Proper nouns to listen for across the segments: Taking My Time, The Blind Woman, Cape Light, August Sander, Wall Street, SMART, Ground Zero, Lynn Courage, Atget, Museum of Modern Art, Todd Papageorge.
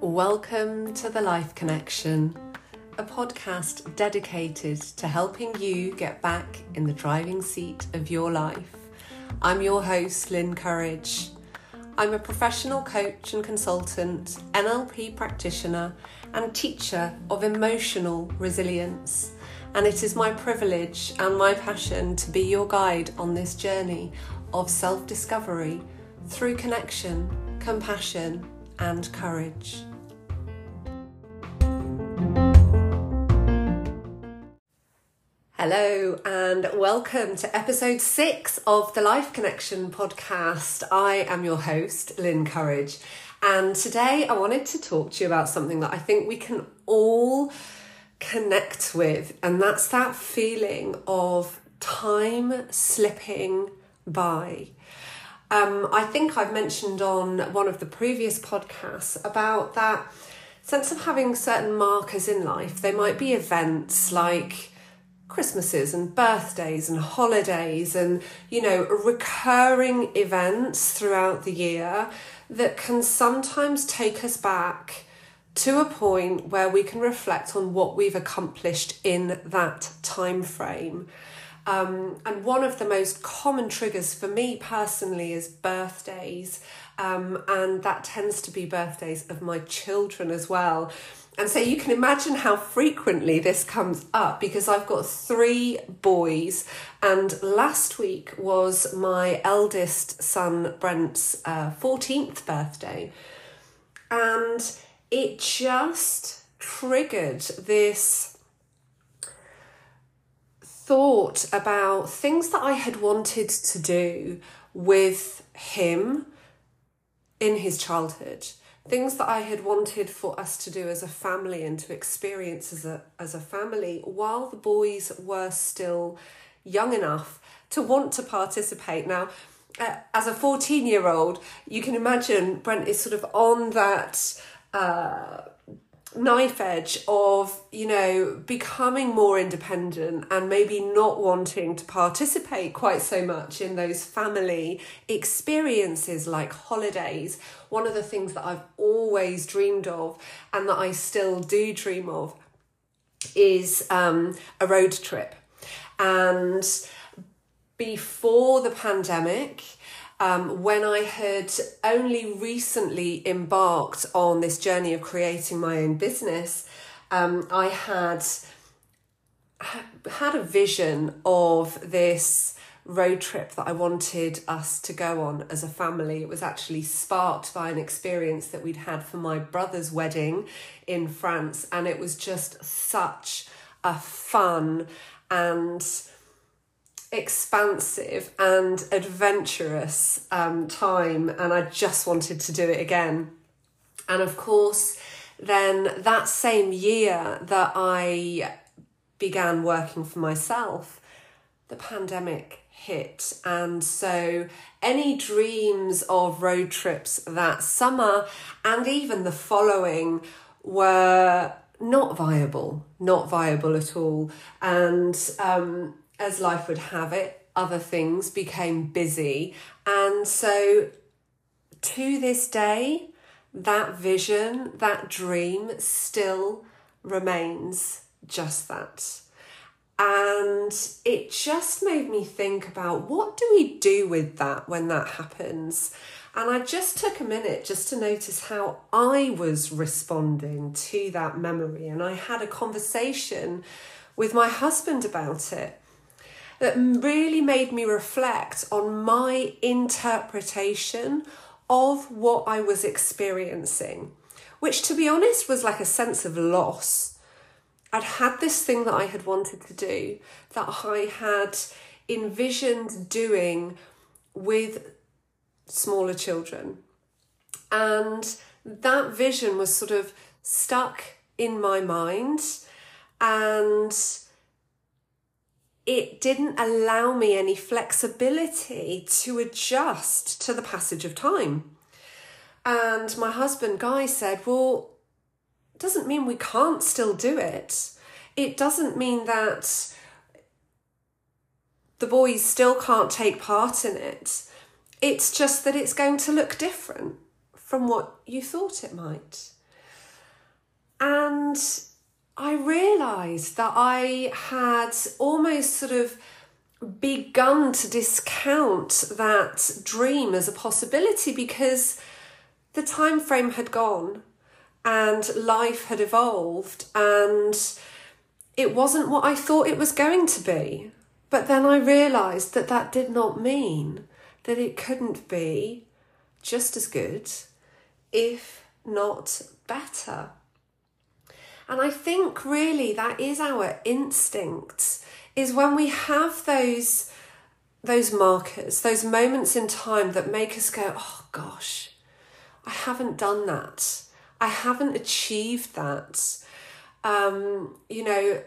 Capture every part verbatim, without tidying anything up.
Welcome to The Life Connection, a podcast dedicated to helping you get back in the driving seat of your life. I'm your host, Lynn Courage. I'm a professional coach and consultant, N L P practitioner, and teacher of emotional resilience. And it is my privilege and my passion to be your guide on this journey of self-discovery through connection, compassion, and courage. Hello and welcome to episode six of the Life Connection podcast. I am your host, Lynn Courage, and today I wanted to talk to you about something that I think we can all connect with, and that's that feeling of time slipping by. Um, I think I've mentioned on one of the previous podcasts about that sense of having certain markers in life. They might be events like Christmases and birthdays and holidays and, you know, recurring events throughout the year that can sometimes take us back to a point where we can reflect on what we've accomplished in that time frame. Um, and one of the most common triggers for me personally is birthdays. Um, and that tends to be birthdays of my children as well. And so you can imagine how frequently this comes up because I've got three boys, and last week was my eldest son Brent's uh, fourteenth birthday. And it just triggered this thought about things that I had wanted to do with him in his childhood, things that I had wanted for us to do as a family and to experience as a, as a family while the boys were still young enough to want to participate. Now, uh, as a fourteen-year-old, you can imagine Brent is sort of on that Uh, knife edge of, you know, becoming more independent and maybe not wanting to participate quite so much in those family experiences like holidays. One of the things that I've always dreamed of and that I still do dream of is um, a road trip. And before the pandemic, Um, when I had only recently embarked on this journey of creating my own business, um, I had had a vision of this road trip that I wanted us to go on as a family. It was actually sparked by an experience that we'd had for my brother's wedding in France, and it was just such a fun and expansive and adventurous um, time, and I just wanted to do it again. And of course, then that same year that I began working for myself, the pandemic hit, and so any dreams of road trips that summer and even the following were not viable, not viable at all. And um as life would have it, other things became busy. And so to this day, that vision, that dream still remains just that. And it just made me think about, what do we do with that when that happens? And I just took a minute just to notice how I was responding to that memory. And I had a conversation with my husband about it that really made me reflect on my interpretation of what I was experiencing, which, to be honest, was like a sense of loss. I'd had this thing that I had wanted to do, that I had envisioned doing with smaller children. And that vision was sort of stuck in my mind, and it didn't allow me any flexibility to adjust to the passage of time. And my husband, Guy, said, well, it doesn't mean we can't still do it. It doesn't mean that the boys still can't take part in it. It's just that it's going to look different from what you thought it might. And I realised that I had almost sort of begun to discount that dream as a possibility because the time frame had gone and life had evolved and it wasn't what I thought it was going to be. But then I realised that that did not mean that it couldn't be just as good, if not better. And I think really that is our instinct, is when we have those, those markers, those moments in time that make us go, oh gosh, I haven't done that. I haven't achieved that. Um, you know,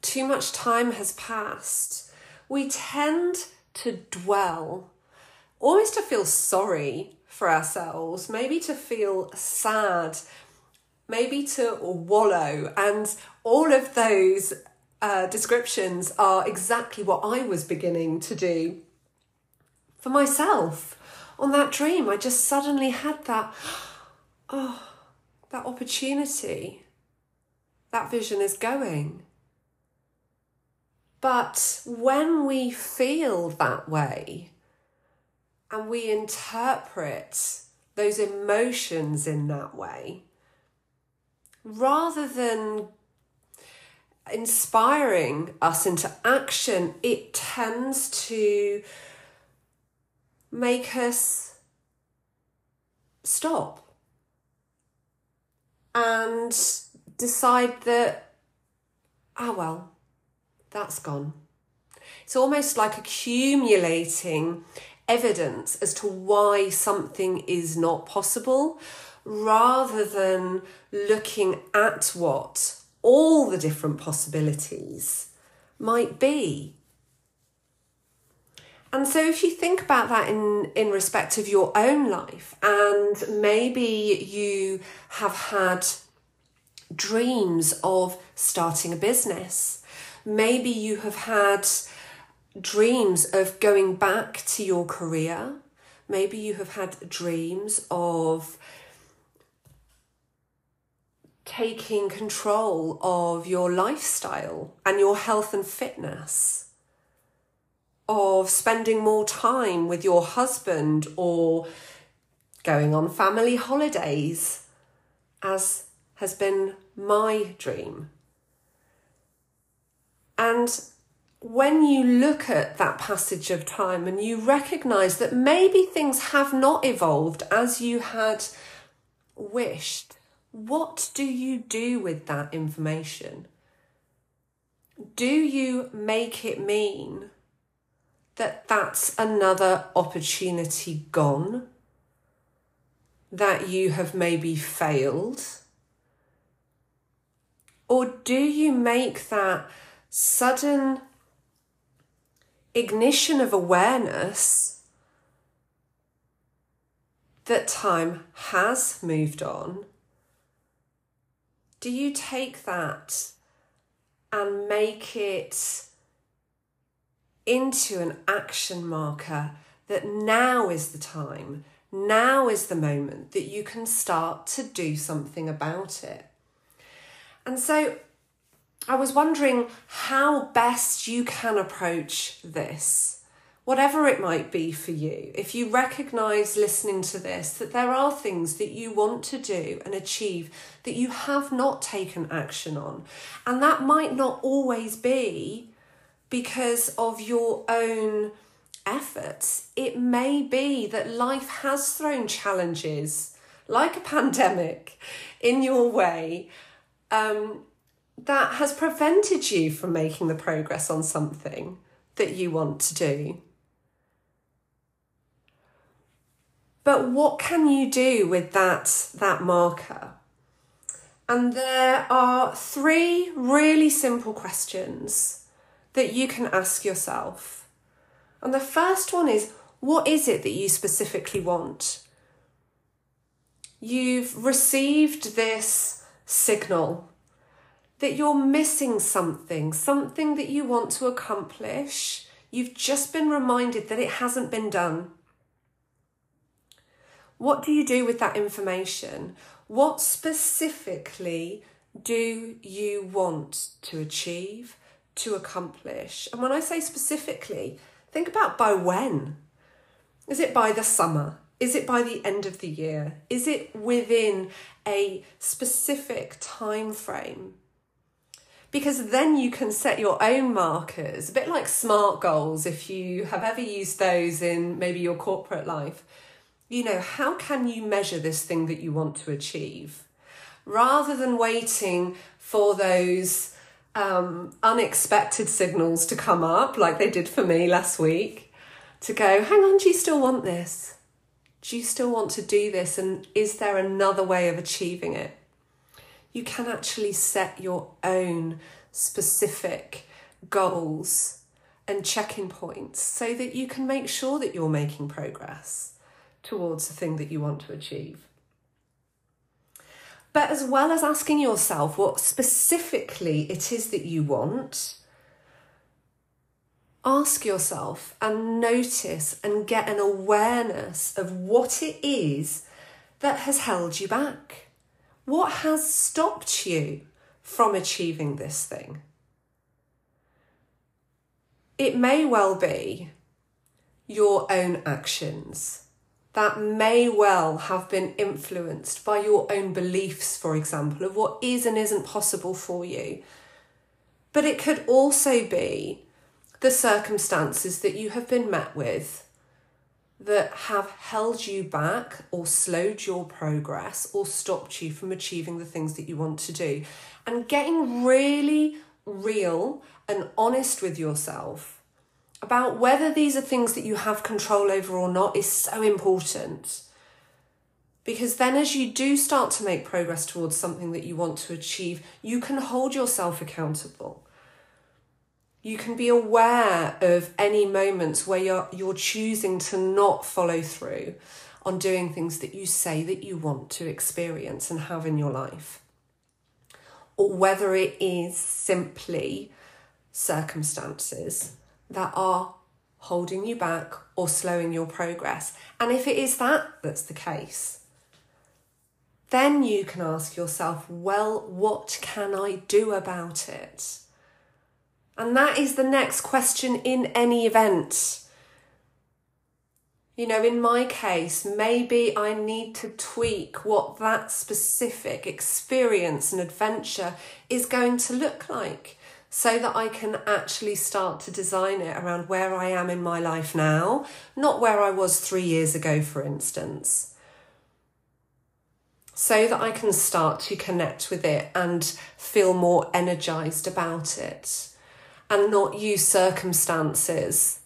too much time has passed. We tend to dwell, almost to feel sorry for ourselves, maybe to feel sad, maybe to wallow, and all of those uh, descriptions are exactly what I was beginning to do for myself on that dream. I just suddenly had that, oh, that opportunity, that vision is going. But when we feel that way and we interpret those emotions in that way, rather than inspiring us into action, it tends to make us stop and decide that, ah, well, that's gone. It's almost like accumulating evidence as to why something is not possible, rather than looking at what all the different possibilities might be. And so if you think about that in, in respect of your own life, and maybe you have had dreams of starting a business, maybe you have had dreams of going back to your career. Maybe you have had dreams of taking control of your lifestyle and your health and fitness, of spending more time with your husband or going on family holidays, as has been my dream. And when you look at that passage of time and you recognise that maybe things have not evolved as you had wished, what do you do with that information? Do you make it mean that that's another opportunity gone? That you have maybe failed? Or do you make that sudden ignition of awareness that time has moved on? Do you take that and make it into an action marker that now is the time, now is the moment that you can start to do something about it? And so I was wondering how best you can approach this, whatever it might be for you. If you recognise listening to this, that there are things that you want to do and achieve that you have not taken action on. And that might not always be because of your own efforts. It may be that life has thrown challenges, like a pandemic, in your way, um, that has prevented you from making the progress on something that you want to do. But what can you do with that, that marker? And there are three really simple questions that you can ask yourself. And the first one is, what is it that you specifically want? You've received this signal that you're missing something, something that you want to accomplish, You've just been reminded that it hasn't been done. What do you do with that information? What specifically do you want to achieve, to accomplish? And when I say specifically, think about by when. Is it by the summer? Is it by the end of the year? Is it within a specific time frame? Because then you can set your own markers, a bit like SMART goals, if you have ever used those in maybe your corporate life. You know, how can you measure this thing that you want to achieve? Rather than waiting for those um, unexpected signals to come up, like they did for me last week, to go, hang on, do you still want this? Do you still want to do this? And is there another way of achieving it? You can actually set your own specific goals and check-in points so that you can make sure that you're making progress towards the thing that you want to achieve. But as well as asking yourself what specifically it is that you want, ask yourself and notice and get an awareness of what it is that has held you back. What has stopped you from achieving this thing? It may well be your own actions. That may well have been influenced by your own beliefs, for example, of what is and isn't possible for you. But it could also be the circumstances that you have been met with that have held you back or slowed your progress or stopped you from achieving the things that you want to do. And getting really real and honest with yourself about whether these are things that you have control over or not is so important. Because then as you do start to make progress towards something that you want to achieve, you can hold yourself accountable. You can be aware of any moments where you're, you're choosing to not follow through on doing things that you say that you want to experience and have in your life. Or whether it is simply circumstances that are holding you back or slowing your progress. And if it is that that's the case, then you can ask yourself, well, what can I do about it? And that is the next question in any event. You know, in my case, maybe I need to tweak what that specific experience and adventure is going to look like so that I can actually start to design it around where I am in my life now, not where I was three years ago, for instance. So that I can start to connect with it and feel more energized about it. And not use circumstances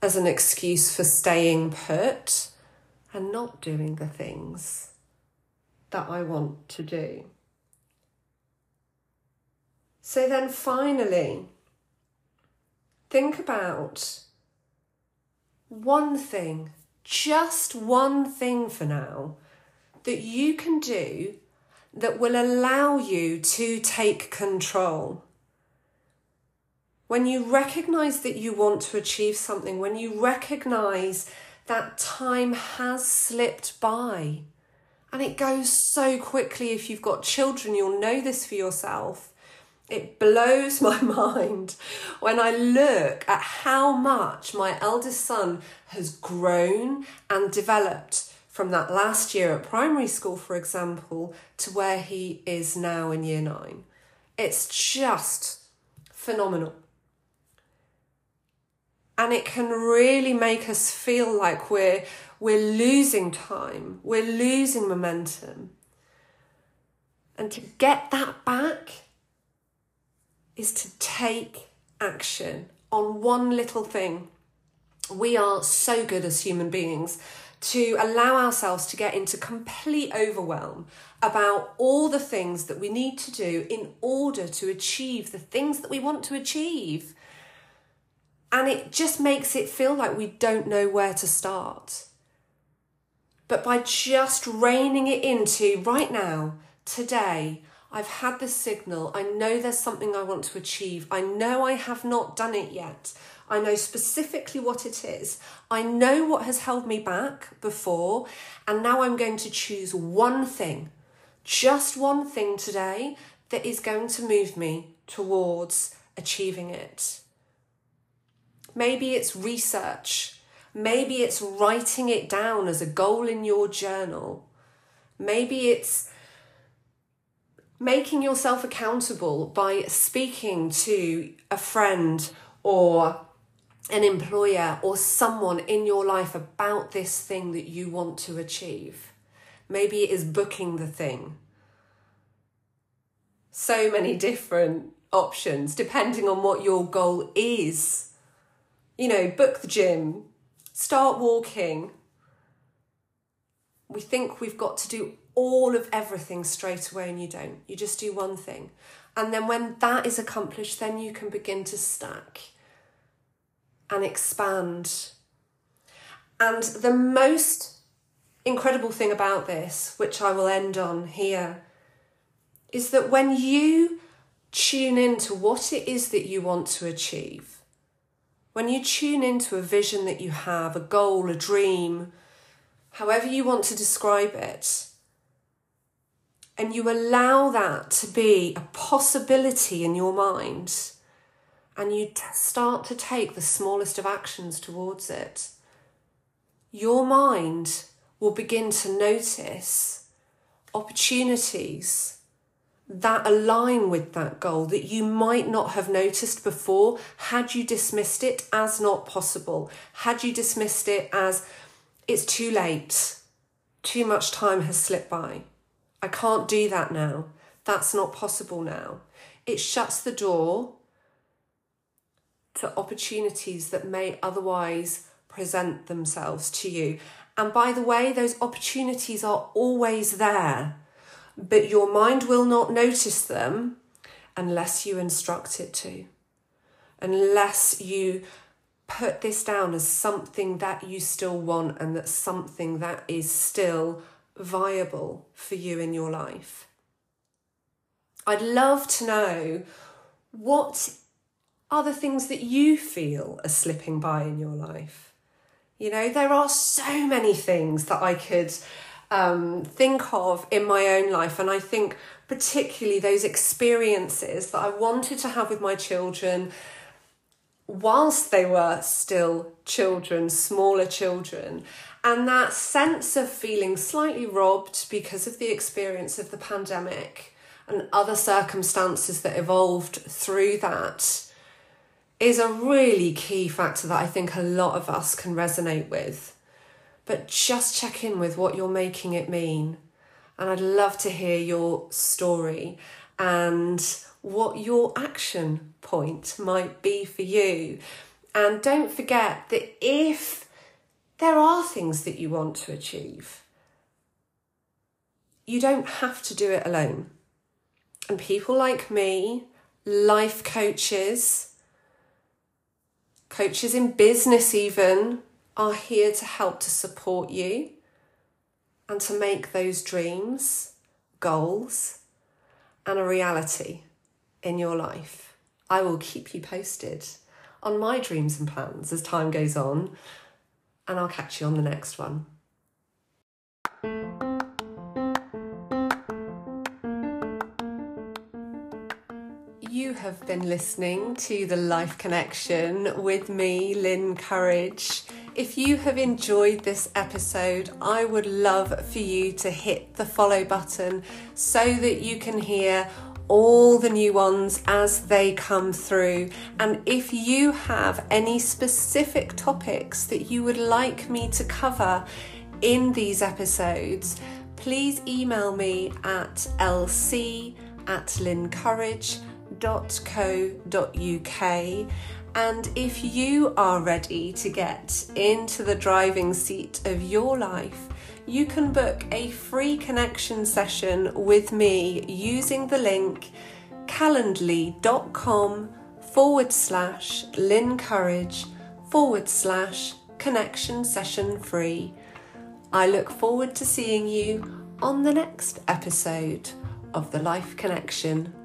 as an excuse for staying put and not doing the things that I want to do. So then finally, think about one thing, just one thing for now, that you can do that will allow you to take control. When you recognise that you want to achieve something, when you recognise that time has slipped by, and it goes so quickly. If you've got children, you'll know this for yourself. It blows my mind when I look at how much my eldest son has grown and developed from that last year at primary school, for example, to where he is now in year nine. It's just phenomenal. And it can really make us feel like we're, we're losing time, we're losing momentum. And to get that back is to take action on one little thing. We are so good as human beings to allow ourselves to get into complete overwhelm about all the things that we need to do in order to achieve the things that we want to achieve. And it just makes it feel like we don't know where to start. But by just reining it into right now, today, I've had the signal. I know there's something I want to achieve. I know I have not done it yet. I know specifically what it is. I know what has held me back before, and now I'm going to choose one thing, just one thing today that is going to move me towards achieving it. Maybe it's research. Maybe it's writing it down as a goal in your journal. Maybe it's making yourself accountable by speaking to a friend or an employer or someone in your life about this thing that you want to achieve. Maybe it is booking the thing. So many different options depending on what your goal is. You know, book the gym, start walking. We think we've got to do all of everything straight away, and you don't. You just do one thing. And then when that is accomplished, then you can begin to stack and expand. And the most incredible thing about this, which I will end on here, is that when you tune into what it is that you want to achieve, when you tune into a vision that you have, a goal, a dream, however you want to describe it, and you allow that to be a possibility in your mind, and you t- start to take the smallest of actions towards it, your mind will begin to notice opportunities that align with that goal that you might not have noticed before had you dismissed it as not possible, had you dismissed it as it's too late, too much time has slipped by. I can't do that now. That's not possible now. It shuts the door to opportunities that may otherwise present themselves to you. And by the way, those opportunities are always there, but your mind will not notice them unless you instruct it to, unless you put this down as something that you still want and that's something that is still viable for you in your life. I'd love to know what are the things that you feel are slipping by in your life. You know, there are so many things that I could um, think of in my own life, and I think particularly those experiences that I wanted to have with my children whilst they were still children, smaller children. And that sense of feeling slightly robbed because of the experience of the pandemic and other circumstances that evolved through that is a really key factor that I think a lot of us can resonate with. But just check in with what you're making it mean. And I'd love to hear your story and what your action point might be for you. And don't forget that if there are things that you want to achieve, you don't have to do it alone. And people like me, life coaches, coaches in business even, are here to help to support you and to make those dreams, goals, and a reality in your life. I will keep you posted on my dreams and plans as time goes on. And I'll catch you on the next one. You have been listening to The Life Connection with me, Lynn Courage. If you have enjoyed this episode, I would love for you to hit the follow button so that you can hear all the new ones as they come through. And if you have any specific topics that you would like me to cover in these episodes, please email me at l c at lincourage dot co dot u k. And if you are ready to get into the driving seat of your life, you can book a free connection session with me using the link calendly.com forward slash Lynn Courage forward slash connection session free. I look forward to seeing you on the next episode of The Life Connection.